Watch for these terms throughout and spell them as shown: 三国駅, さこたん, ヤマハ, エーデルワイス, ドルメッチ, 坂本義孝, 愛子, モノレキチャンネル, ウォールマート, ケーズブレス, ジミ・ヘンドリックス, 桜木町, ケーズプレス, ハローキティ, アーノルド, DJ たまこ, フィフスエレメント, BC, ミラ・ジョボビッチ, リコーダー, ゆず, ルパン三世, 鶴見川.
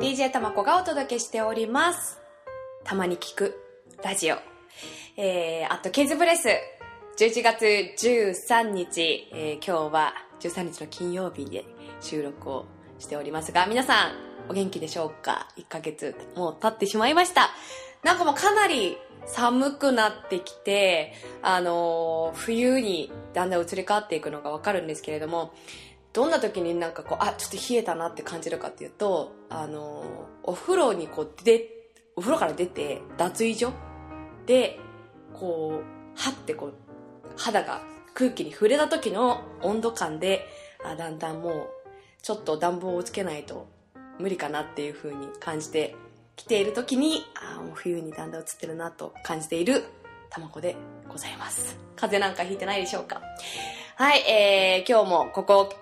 DJ たまこがお届けしております。たまに聞くラジオ、あとケーズブレス11月13日、今日は13日の金曜日で収録をしておりますが、皆さんお元気でしょうか。1ヶ月もう経ってしまいました。なんかもうかなり寒くなってきて、冬にだんだん移り変わっていくのがわかるんですけれども、どんな時になんかこう、あ、ちょっと冷えたなって感じるかっていうと、お風呂にこうお風呂から出て、脱衣所で、こう、はってこう、肌が空気に触れた時の温度感で、だんだんもう、ちょっと暖房をつけないと無理かなっていう風に感じてきている時に、もう冬にだんだん移ってるなと感じているたまこでございます。風邪なんかひいてないでしょうか。はい、今日もここ、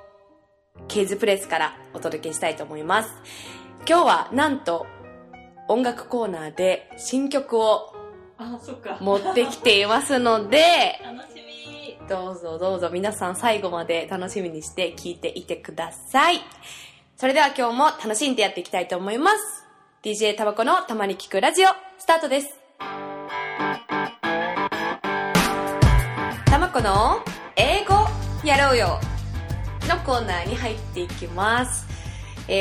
ケーズプレスからお届けしたいと思います。今日はなんと音楽コーナーで新曲を持ってきていますので、楽しみ。どうぞどうぞ皆さん最後まで楽しみにして聴いていてください。それでは今日も楽しんでやっていきたいと思います。 DJ たまこのたまに聞くラジオスタートです。たまこの英語やろうよのコーナーに入っていきます。さっき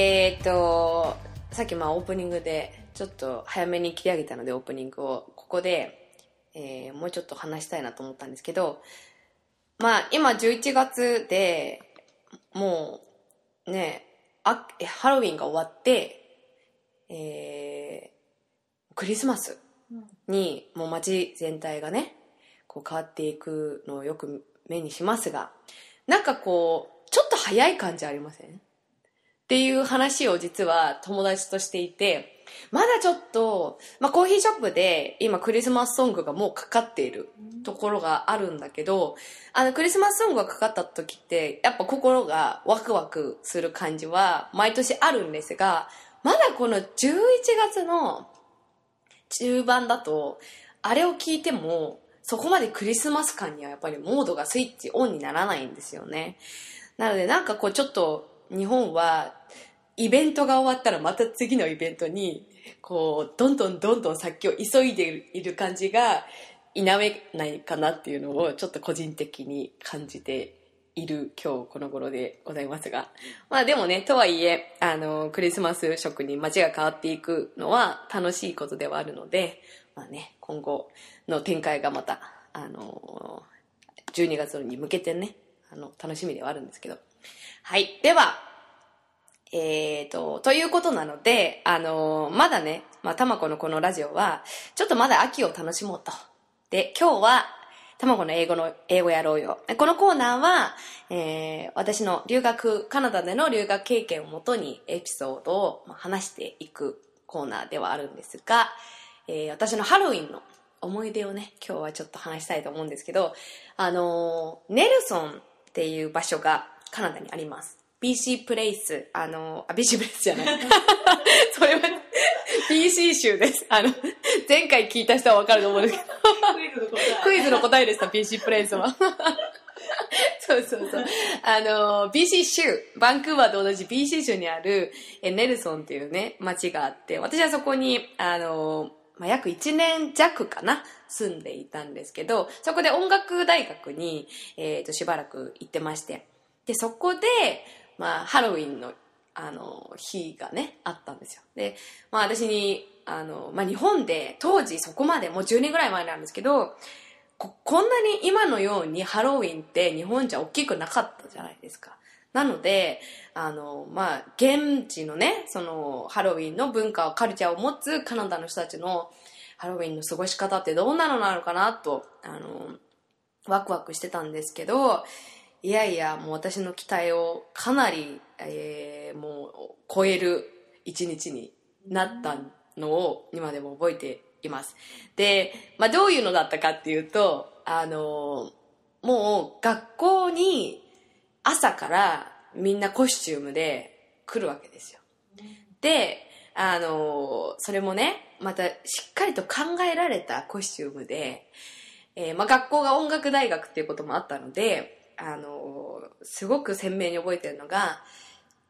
オープニングでちょっと早めに切り上げたので、オープニングをここで、もうちょっと話したいなと思ったんですけど、今11月でもうね、ハロウィンが終わって、クリスマスにもう街全体がねこう変わっていくのをよく目にしますが、なんかこうちょっと早い感じありません？っていう話を実は友達としていて、まだちょっと、コーヒーショップで今クリスマスソングがもうかかっているところがあるんだけど、クリスマスソングがかかった時ってやっぱ心がワクワクする感じは毎年あるんですが、まだこの11月の中盤だとあれを聞いてもそこまでクリスマス感にはやっぱりモードがスイッチオンにならないんですよね。なのでなんかこうちょっと日本はイベントが終わったらまた次のイベントにこうどんどんどんどん先を急いでいる感じが否めないかなっていうのをちょっと個人的に感じている今日この頃でございますが、でもね、とはいえクリスマス食に街が変わっていくのは楽しいことではあるので、今後の展開がまた12月に向けてね、楽しみではあるんですけど。はい。では、ということなので、まだね、たまこのこのラジオは、ちょっとまだ秋を楽しもうと。で、今日は、たまこの英語やろうよ。このコーナーは、私のカナダでの留学経験をもとにエピソードを話していくコーナーではあるんですが、私のハロウィンの思い出をね、今日はちょっと話したいと思うんですけど、ネルソンっていう場所がカナダにあります。BC プレイス、BC プレイスじゃない。それは、BC 州です。前回聞いた人はわかると思うんですけど。クイズの答えでした、BC プレイスは。そうそうそう。BC 州、バンクーバーと同じ BC 州にある、ネルソンっていうね、町があって、私はそこに、約1年弱かな住んでいたんですけど、そこで音楽大学に、しばらく行ってまして、でそこで、ハロウィンの、日がねあったんですよ。で、私に日本で当時そこまでもう10年ぐらい前なんですけど、こんなに今のようにハロウィンって日本じゃ大きくなかったじゃないですか。なので、現地のね、そのハロウィンの文化、カルチャーを持つカナダの人たちのハロウィンの過ごし方ってどんなのなのかなと、ワクワクしてたんですけど、いやいや、もう私の期待をかなり、もう超える一日になったのを今でも覚えています。で、どういうのだったかっていうと、もう学校に朝からみんなコスチュームで来るわけですよ。で、それもね、またしっかりと考えられたコスチュームで、学校が音楽大学っていうこともあったので、すごく鮮明に覚えてるのが、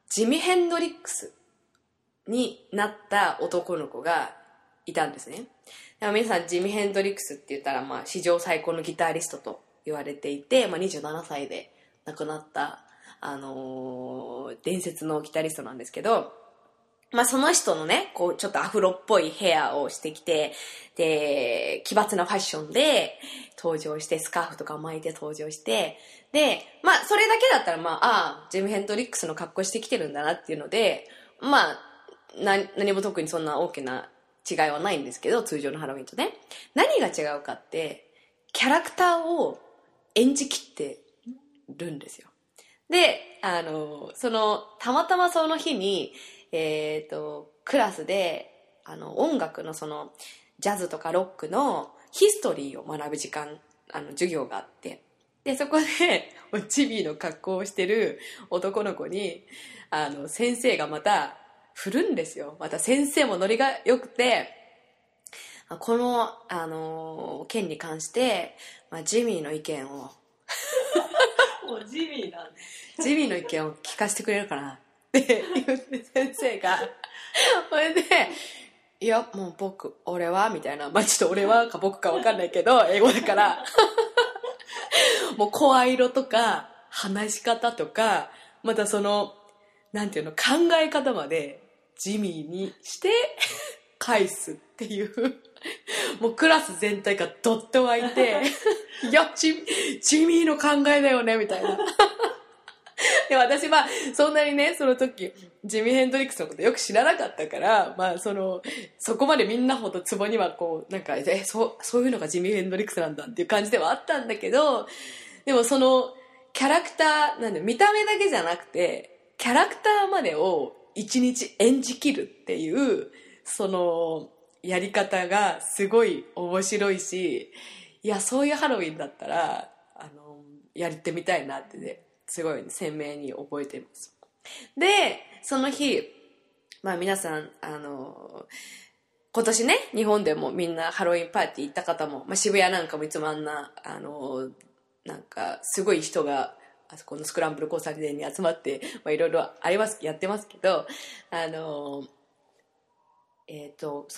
ジミヘンドリックスになった男の子がいたんですね。だから皆さん、ジミ・ヘンドリックスって言ったら、まあ、史上最高のギタリストと言われていて、まあ、27歳で亡くなった、伝説のギタリストなんですけど、まあ、その人のね、こう、ちょっとアフロっぽいヘアをしてきて、で、奇抜なファッションで登場して、スカーフとか巻いて登場して、で、まあ、それだけだったら、まあ、ああ、ジミ・ヘンドリックスの格好してきてるんだなっていうので、まあ、何も特にそんな大きな違いはないんですけど、通常のハロウィンとね。何が違うかって、キャラクターを演じきってるんですよ。で、たまたまその日に、クラスで、音楽のジャズとかロックのヒストリーを学ぶ時間、授業があって、で、そこで、チビの格好をしてる男の子に、先生がまた、振るんですよ。また先生もノリが良くて、この、件に関して、まあ、ジミーの意見を。もうジミーなんです。ジミーの意見を聞かせてくれるかなって言って先生が。それで、いや、もう俺はみたいな。まあ、ちょっと俺はか僕かわかんないけど、英語だから。もう声色とか、話し方とか、またなんていうの、考え方まで、ジミーにして返すっていうもうクラス全体がどっと湧いていやジミーの考えだよねみたいなで私はそんなにねその時ジミー・ヘンドリックスのことよく知らなかったから、まあ、そこまでみんなほどツボにはこうなんかそういうのがジミー・ヘンドリックスなんだっていう感じではあったんだけど、でもそのキャラクターなんで見た目だけじゃなくてキャラクターまでを一日演じきるっていう、やり方がすごい面白いし、いや、そういうハロウィンだったら、やってみたいなってね、すごい鮮明に覚えています。で、その日、まあ皆さん、今年ね、日本でもみんなハロウィンパーティー行った方も、まあ渋谷なんかもいつもあんな、なんかすごい人が、あそこのスクランブル交差点に集まって、まあ、いろいろあります、やってますけど、そ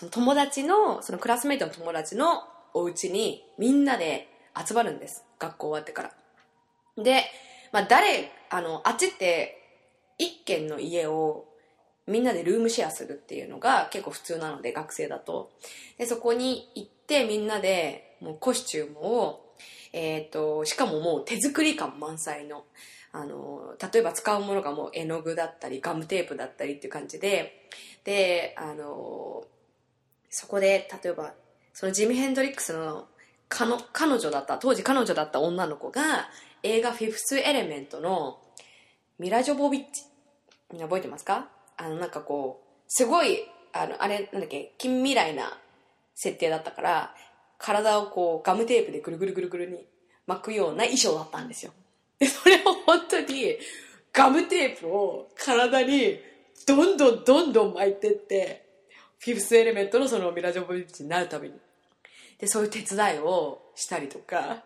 の友達の、そのクラスメイトの友達のお家にみんなで集まるんです。学校終わってから。で、まああっちって一軒の家をみんなでルームシェアするっていうのが結構普通なので、学生だと。で、そこに行ってみんなでもうコスチュームをしかももう手作り感満載の、例えば使うものがもう絵の具だったりガムテープだったりっていう感じで、で、そこで例えばそのジミ・ヘンドリックスの当時彼女だった女の子が映画フィフスエレメントのミラ・ジョボビッチ、みんな覚えてますか？なんかこう、すごい、あれ、なんだっけ、近未来な設定だったから、体をこうガムテープでぐるぐるぐるぐるに巻くような衣装だったんですよ。で、それを本当にガムテープを体にどんどんどんどん巻いてって、フィフスエレメントのミラ・ジョボビッチになるために。で、そういう手伝いをしたりとか。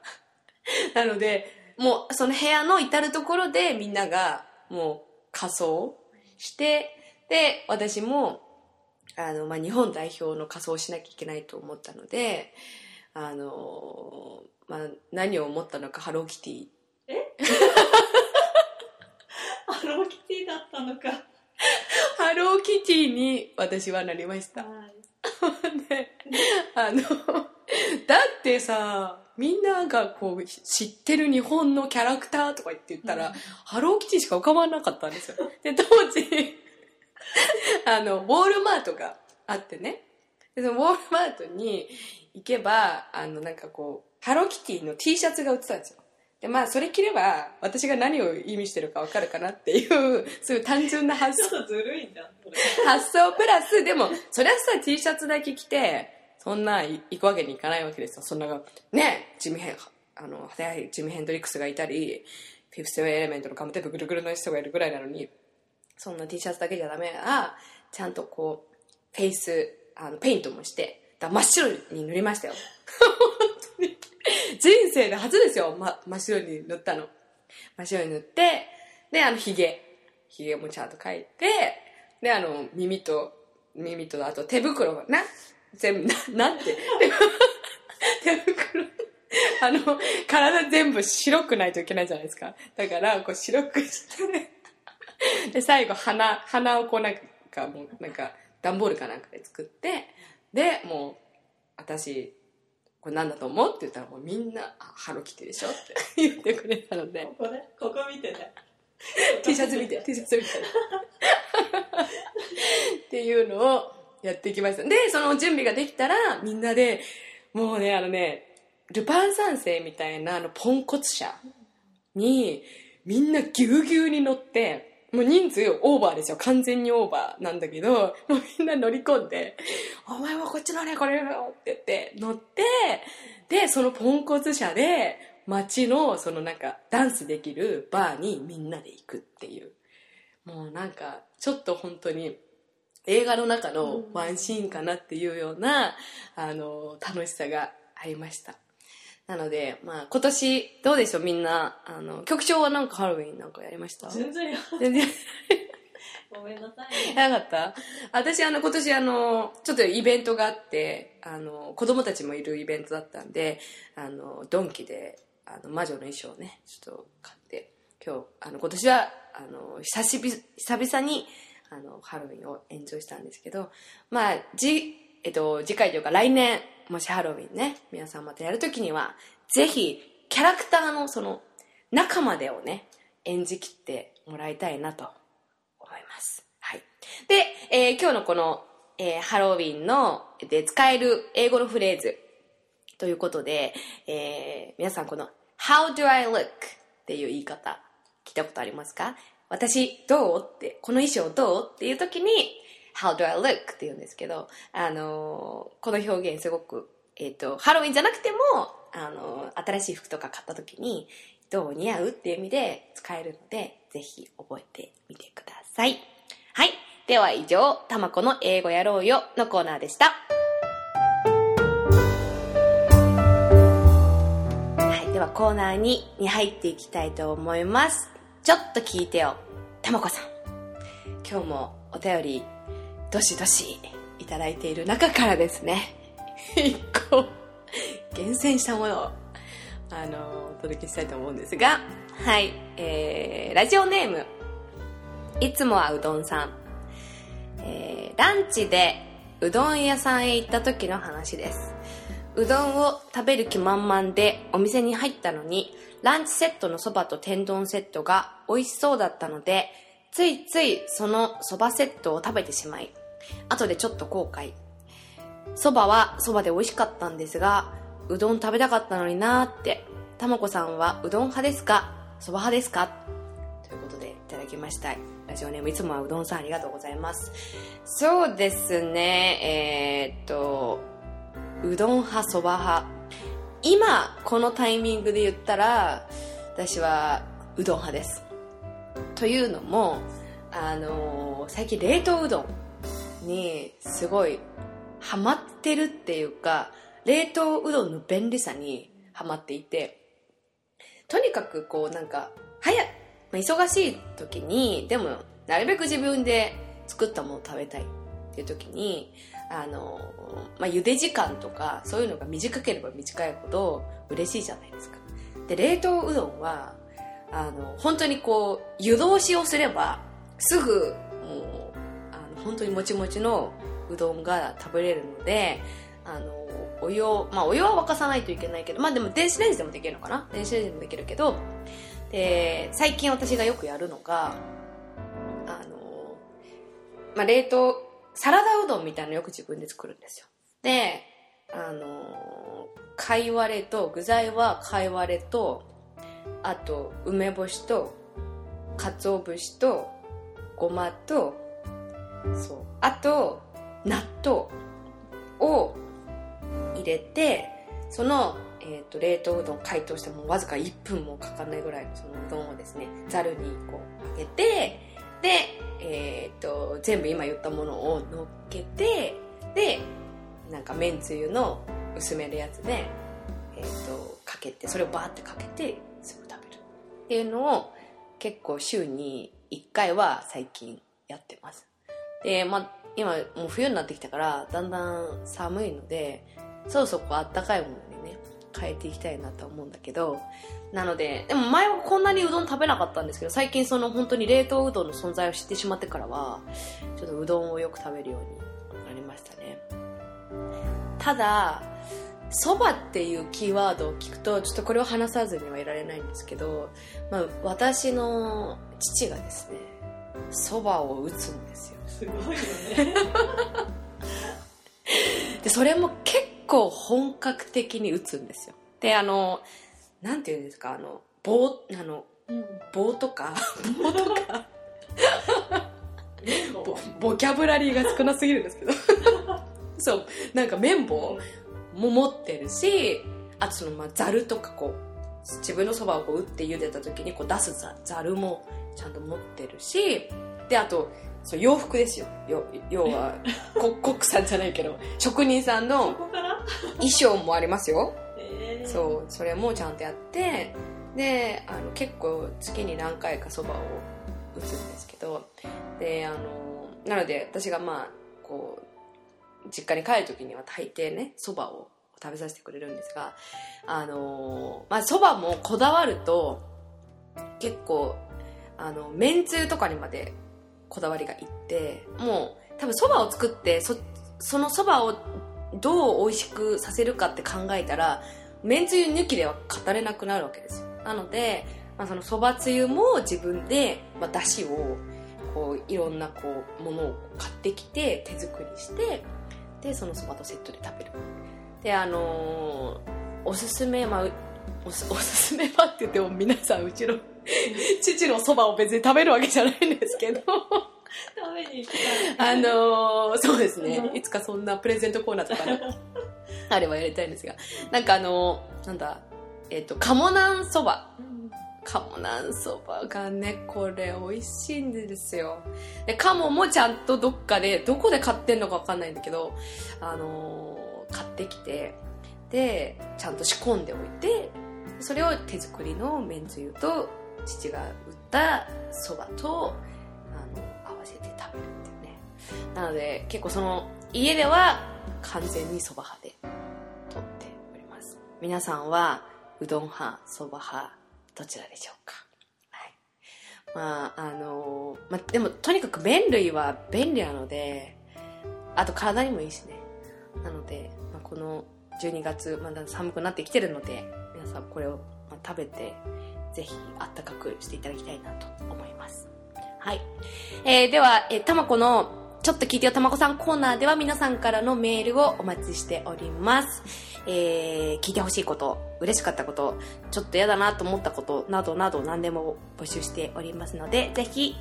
なので、もうその部屋の至るところでみんながもう仮装して、で、私もまあ、日本代表の仮装をしなきゃいけないと思ったので、まあ、何を思ったのか、ハローキティ。ハローキティだったのか。ハローキティに私はなりました。で、だってさ、みんながこう、知ってる日本のキャラクターとか言ったら、ハローキティしか浮かばなかったんですよ。で、当時、ウォールマートがあってね。で、そのウォールマートに行けば、なんかこう、ハローキティの T シャツが売ってたんですよ。で、まあ、それ着れば、私が何を意味してるかわかるかなっていう、そういう単純な発想。ちょっとずるいんだ。発想プラス、でも、そりゃさ、T シャツだけ着て、そんな、行くわけにいかないわけですよ。そんなが、ね、ジミ・ヘンドリックスがいたり、フィフスエレメントのガムテープぐるぐるの人がいるぐらいなのに、そんな T シャツだけじゃダメなら、ちゃんとこう、フェイス、ペイントもして、真っ白に塗りましたよ。本当に。人生で初ですよ、真っ白に塗ったの。真っ白に塗って、で、ヒゲもちゃんと描いて、で、耳とあと手袋が全部なんて手袋体全部白くないといけないじゃないですか。だからこう白くしてで最後鼻をこうなんか段ボールかなんかで作って、でもう私これ何だと思うって言ったら、もうみんなハローキティでしょって言ってくれたので、ここね、ここ見てね、T シャツ見て、T シャツ見てっていうのをやってきました。でその準備ができたらみんなでもうね、ルパン三世みたいなポンコツ車にみんなぎゅうぎゅうに乗って、もう人数オーバーですよ、完全にオーバーなんだけど、もうみんな乗り込んで「お前はこっち乗れこれよ」って言って乗って、でそのポンコツ車で街のそのなんかダンスできるバーにみんなで行くっていう、もうなんかちょっと本当に映画の中のワンシーンかなっていうような、楽しさがありました。なので、まあ、今年どうでしょうみんな、局長はなんかハロウィンなんかやりました？全然ごめんなさい、早かった。私今年ちょっとイベントがあって、子供たちもいるイベントだったんで、ドンキで魔女の衣装をねちょっと買って、今年は久々にハロウィンをエンジョイしたんですけど、まあ次回というか来年、もしハロウィンね、皆さんまたやるときにはぜひキャラクターのその中までをね演じきってもらいたいなと思います。はい、で、今日のこの、ハロウィンので使える英語のフレーズということで、皆さんこの How do I look っていう言い方聞いたことありますか？私どうって、この衣装どうっていうときにHow do I look? って言うんですけど、この表現すごく、ハロウィンじゃなくても、新しい服とか買った時にどう似合うっていう意味で使えるので、ぜひ覚えてみてください。はい、では以上、たまこの英語やろうよのコーナーでした。はい、ではコーナーに入っていきたいと思います。ちょっと聞いてよ、たまこさん。今日もお便りどしどしいただいている中からですね一個厳選したものをお届けしたいと思うんですが、はい、ラジオネームいつもはうどんさん、ランチでうどん屋さんへ行った時の話です。うどんを食べる気満々でお店に入ったのに、ランチセットのそばと天丼セットが美味しそうだったので、ついついそのそばセットを食べてしまい、後でちょっと後悔。そばはそばで美味しかったんですが、うどん食べたかったのになーって。たまこさんはうどん派ですかそば派ですか、ということでいただきました。ラジオネームいつもはうどんさん、ありがとうございます。そうですね、うどん派そば派、今このタイミングで言ったら私はうどん派です。というのも、最近冷凍うどんにすごいハマってるっていうか、冷凍うどんの便利さにハマっていて、とにかくこうなんか忙しい時に、でもなるべく自分で作ったものを食べたいっていう時に、茹で時間とかそういうのが短ければ短いほど嬉しいじゃないですか。で冷凍うどんは本当にこう湯通しをすればすぐもう本当にもちもちのうどんが食べれるので、お湯は沸かさないといけないけど、まあでも電子レンジでもできるのかな、電子レンジでもできるけど、で最近私がよくやるのが冷凍サラダうどんみたいなのよく自分で作るんですよ。で具材は貝割れと、あと梅干しと鰹節とごまと、そう、あと納豆を入れて、その、冷凍うどん解凍してもわずか1分もかかんないぐらいのそのうどんをですねざるにこうあげて、で、全部今言ったものをのっけて、でなんかめんつゆの薄めるやつで、かけて、それをバーってかけてすぐ食べるっていうのを結構週に1回は最近やってます。で、まあ、今もう冬になってきたからだんだん寒いので、そろそろあったかいものにね変えていきたいなと思うんだけど、なので、でも前はこんなにうどん食べなかったんですけど、最近その本当に冷凍うどんの存在を知ってしまってからはちょっとうどんをよく食べるようになりましたね。ただそばっていうキーワードを聞くとちょっとこれを話さずにはいられないんですけど、まあ、私の父がですねそばを打つんですよ。すごいよねでそれも結構本格的に打つんですよ。でなんていうんですか、棒とか棒とかボキャブラリーが少なすぎるんですけどそうなんか綿棒も持ってるし、あとそのまあざるとかこう自分のそばをこう打って茹でた時にこう出すざるもちゃんと持ってるし、であとそう洋服ですよ。要はコックさんじゃないけど職人さんの衣装もありますよ。そうそれもちゃんとやって、で結構月に何回かそばを打つんですけど、でなので私がまあこう実家に帰る時には大抵ねそばを食べさせてくれるんですが、まあそばもこだわると結構めんつゆとかにまでこだわりがいって、もう多分そばを作ってそのそばをどう美味しくさせるかって考えたらめんつゆ抜きでは語れなくなるわけですよ。なので、まあ、そのそばつゆも自分で、まあ、だしをこういろんなこうものを買ってきて手作りして、でそのそばとセットで食べる。でおすすめ、まあ、おすすめはって言っても皆さんうちの父のそばを別に食べるわけじゃないんですけど食べに行きたいそうですね、いつかそんなプレゼントコーナーとかあればやりたいんですが、なんかなんだカモナンそば、カモナンそばがねこれ美味しいんですよ。でカモもちゃんとどこで買ってんのか分かんないんだけど買ってきて、でちゃんと仕込んでおいて、それを手作りのめんつゆと父が打ったそばと合わせて食べるっていうね。なので結構その家では完全にそば派でとっております。皆さんはうどん派そば派どちらでしょうか。はい、まあまあ、でもとにかく麺類は便利なので、あと体にもいいしね。なので、まあ、この12月まだ寒くなってきてるので皆さんこれを食べてぜひあったかくしていただきたいなと思います。はい、ではたまこのちょっと聞いてよたまこさんコーナーでは皆さんからのメールをお待ちしております。聞いてほしいこと、嬉しかったこと、ちょっとやだなと思ったことなどなど何でも募集しておりますので、ぜひ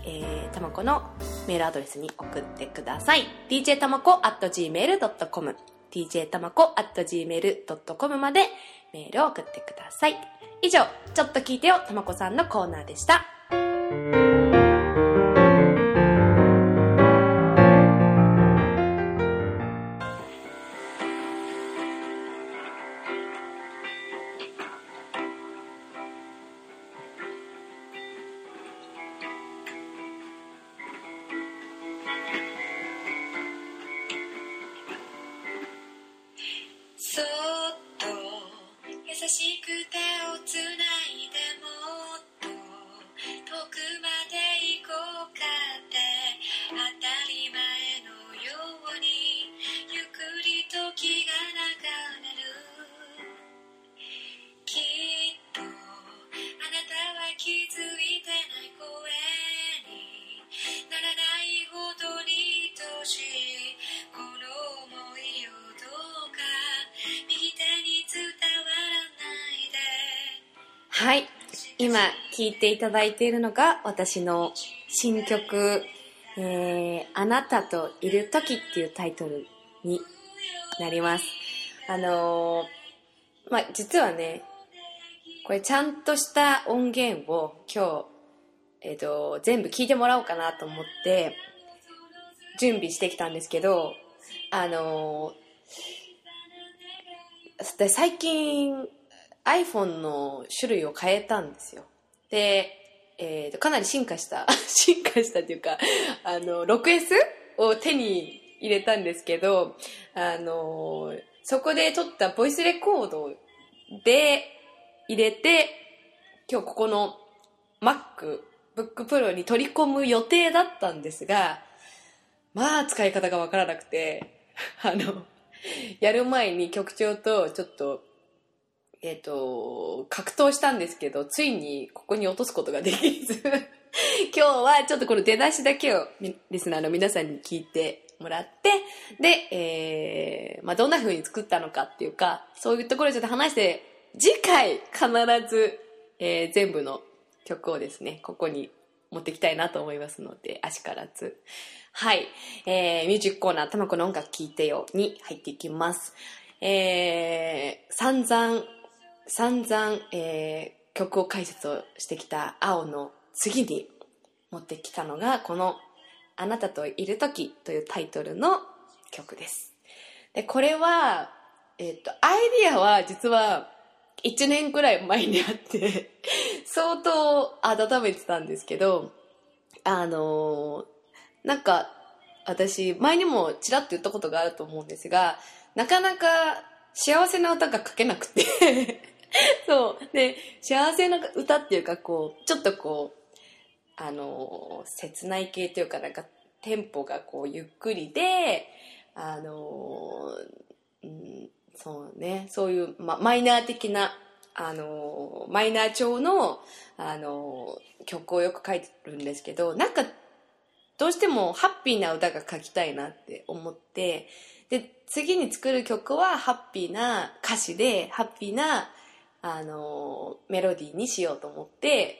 たまこのメールアドレスに送ってください。 djtamako@gmail.com djtamako@gmail.com までメールを送ってください。以上、ちょっと聞いてよたまこさんのコーナーでした。はい、今聴いていただいているのが私の新曲、あなたといるときっていうタイトルになります。まあ、実はねこれちゃんとした音源を今日、全部聴いてもらおうかなと思って準備してきたんですけど、で最近iPhone の種類を変えたんですよ。で、かなり進化したっていうか、6S を手に入れたんですけど、そこで撮ったボイスレコードで入れて、今日ここの MacBook Pro に取り込む予定だったんですが、まあ使い方がわからなくて、やる前に局長とちょっと、格闘したんですけど、ついにここに落とすことができず、今日はちょっとこの出だしだけをリスナーの皆さんに聞いてもらって、で、どんな風に作ったのかっていうか、そういうところをちょっと話して、次回必ず、全部の曲をですね、ここに持ってきたいなと思いますので、足からず。はい。ミュージックコーナー、たまこの音楽聴いてよに入っていきます。散々、曲を解説をしてきた青の次に持ってきたのがこの「あなたといる時」というタイトルの曲です。でこれは、アイディアは実は1年くらい前にあって相当温めてたんですけど、なんか私前にもちらっと言ったことがあると思うんですが、なかなか幸せな歌が書けなくてそうで、幸せな歌っていうか、こうちょっとこう切ない系というか、なんかテンポがこうゆっくりで、そうね、そういう、マイナー的な、マイナー調の、曲をよく書いてるんですけど、なんかどうしてもハッピーな歌が書きたいなって思って、で次に作る曲はハッピーな歌詞でハッピーなメロディーにしようと思って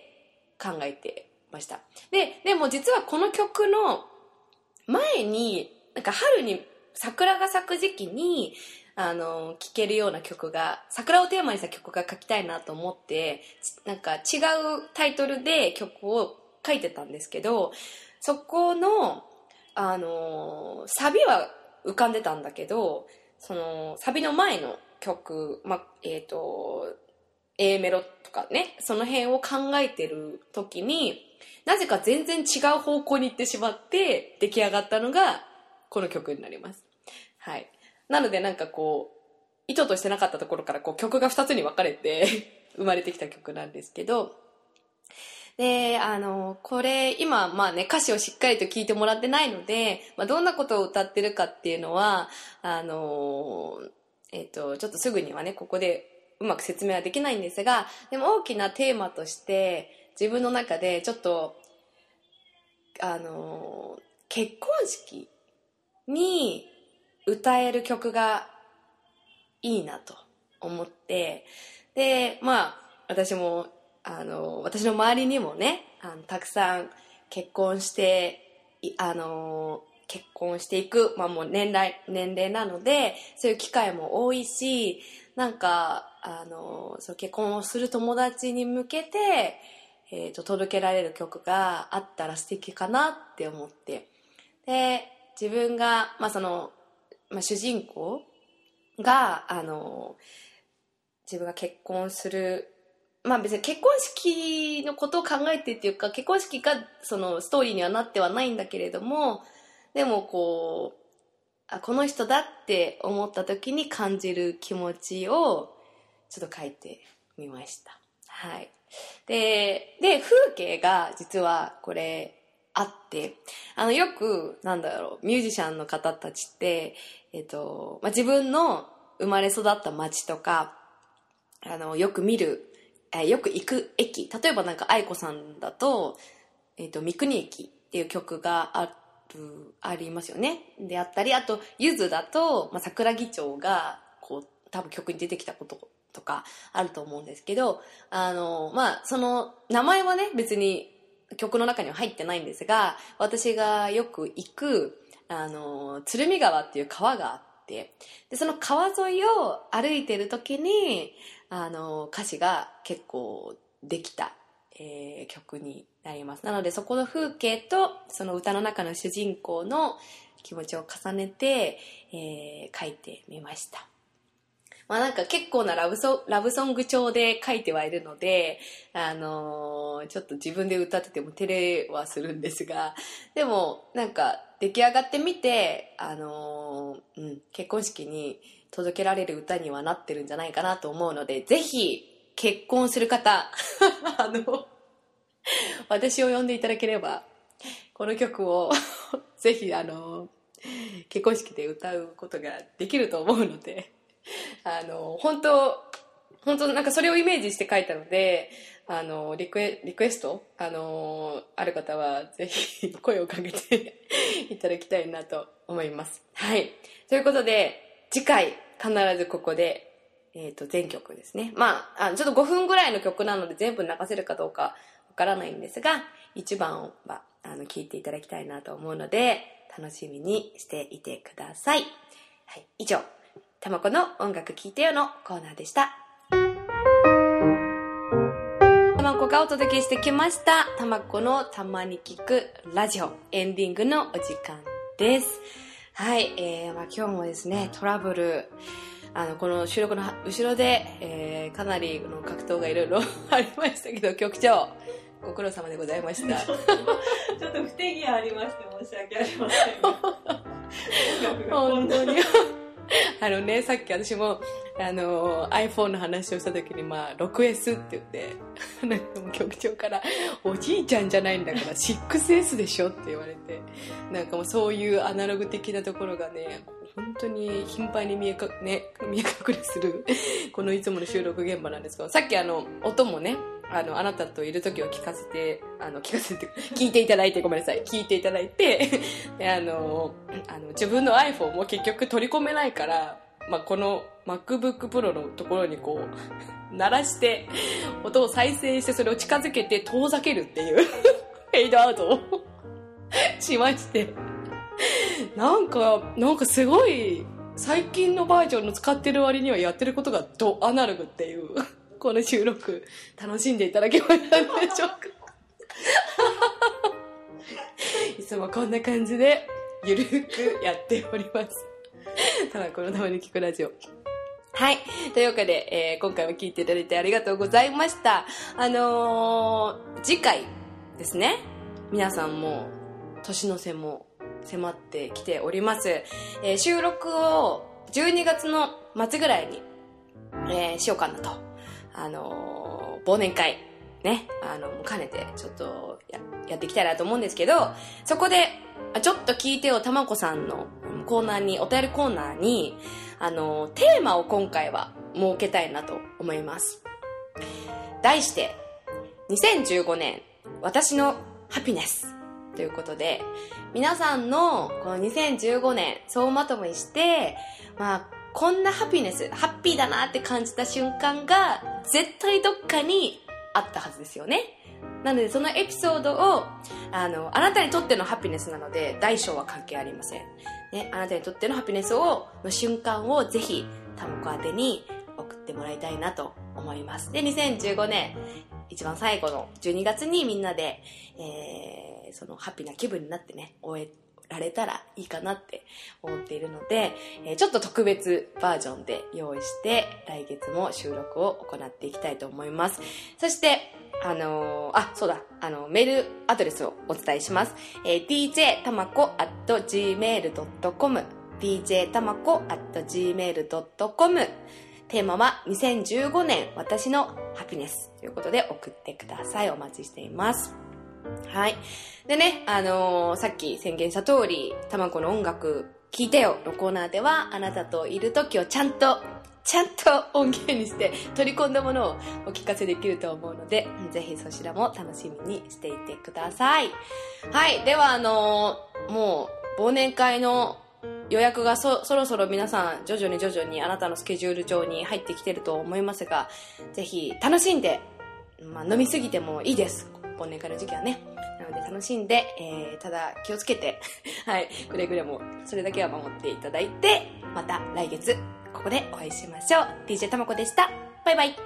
考えてました。でも実はこの曲の前に、なんか春に桜が咲く時期に聴けるような曲が、桜をテーマにした曲が書きたいなと思って、なんか違うタイトルで曲を書いてたんですけど、そこのサビは浮かんでたんだけど、そのサビの前の曲、A メロとかね、その辺を考えてる時になぜか全然違う方向に行ってしまって、出来上がったのがこの曲になります。はい。なので、なんかこう意図としてなかったところからこう曲が2つに分かれて生まれてきた曲なんですけど、でこれ今ね、歌詞をしっかりと聞いてもらってないので、どんなことを歌ってるかっていうのはちょっとすぐにはねここでうまく説明はできないんですが、でも大きなテーマとして自分の中でちょっと結婚式に歌える曲がいいなと思って、で私も私の周りにもね、たくさん結婚していく、もう年齢なのでそういう機会も多いし、なんかそう結婚をする友達に向けて、届けられる曲があったら素敵かなって思って、で自分が、主人公が自分が結婚する、別に結婚式のことを考えてっていうか、結婚式がそのストーリーにはなってはないんだけれども、でもこうこの人だって思った時に感じる気持ちをちょっと書いてみました。はい。で風景が実はこれあって、よくミュージシャンの方たちって自分の生まれ育った街とかよく見る、よく行く駅、例えばなんか愛子さんだと三国駅っていう曲があってありますよね。であったり、あとゆずだと、桜木町がこう多分曲に出てきたこととかあると思うんですけど、その名前はね別に曲の中には入ってないんですが、私がよく行く鶴見川っていう川があって、でその川沿いを歩いてる時に歌詞が結構できた曲になります。なのでそこの風景とその歌の中の主人公の気持ちを重ねて、書いてみました。まあなんか結構なラブソング調で書いてはいるので、ちょっと自分で歌ってても照れはするんですが、でもなんか出来上がってみて、結婚式に届けられる歌にはなってるんじゃないかなと思うので、ぜひ結婚する方私を呼んでいただければこの曲をぜひ結婚式で歌うことができると思うので、本当なんかそれをイメージして書いたので、リクエストある方はぜひ声をかけていただきたいなと思います。はい。ということで次回必ずここで全曲ですね。ちょっと5分ぐらいの曲なので全部流せるかどうかわからないんですが、1番を聴いていただきたいなと思うので楽しみにしていてください。はい、以上、たまこの音楽聴いてよのコーナーでした。たまこがお届けしてきました。たまこのたまに聞くラジオ、エンディングのお時間です。はい、今日もですね、トラブル、この収録の後ろで、かなりの格闘がいろいろありましたけど、局長ご苦労様でございました。ちょっと不手際ありまして申し訳ありません。本当にさっき私もiPhone の話をした時に、6S って言ってなんかもう局長からおじいちゃんじゃないんだから 6S でしょって言われて、なんかもうそういうアナログ的なところがね、本当に頻繁に見え隠れするこのいつもの収録現場なんですけど、さっき音もね、あなたといる時は聞いていただいて、ごめんなさい、聞いていただいてで自分の iPhone も結局取り込めないから、この MacBook Pro のところにこう鳴らして音を再生して、それを近づけて遠ざけるっていうフェイドアウトをしまして、なんかすごい最近のバージョンの使ってる割にはやってることがドアナログっていうこの収録、楽しんでいただけましたでしょうかいつもこんな感じでゆるくやっておりますたまこのたまに聞くラジオ。はい、というわけで、今回も聞いていただいてありがとうございました。次回ですね、皆さんも年の瀬も迫ってきております。収録を12月の末ぐらいに、しようかなと。忘年会ね、兼ねてちょっとやっていきたいなと思うんですけど、そこでちょっと聞いてよたまこさんのコーナーに、お便りコーナーにテーマを今回は設けたいなと思います。題して2015年私のハピネスということで、皆さんのこの2015年総まとめして、こんなハピネス、ハッピーだなって感じた瞬間が絶対どっかにあったはずですよね。なのでそのエピソードをあなたにとってのハピネスなので大小は関係ありません、ね、あなたにとってのハピネスの瞬間をぜひたまこ宛てに送ってもらいたいなと思います。で、2015年一番最後の12月にみんなで、そのハッピーな気分になってね、終えられたらいいかなって思っているので、ちょっと特別バージョンで用意して来月も収録を行っていきたいと思います。そしてメールアドレスをお伝えします。djtamako@gmail.com djtamako@gmail.com、 テーマは2015年私のハピネスということで送ってください。お待ちしています。はい。でね、さっき宣言した通り、たまこの音楽聴いてよのコーナーでは、あなたといる時をちゃんと音源にして取り込んだものをお聞かせできると思うので、ぜひそちらも楽しみにしていてください。はい。では、もう忘年会の予約がそろそろ皆さん徐々にあなたのスケジュール上に入ってきてると思いますが、ぜひ楽しんで、飲みすぎてもいいです。忘年会の時期はね。なので楽しんで、ただ気をつけてはい、くれぐれもそれだけは守っていただいて、また来月ここでお会いしましょう。DJ たまこでした。バイバイ。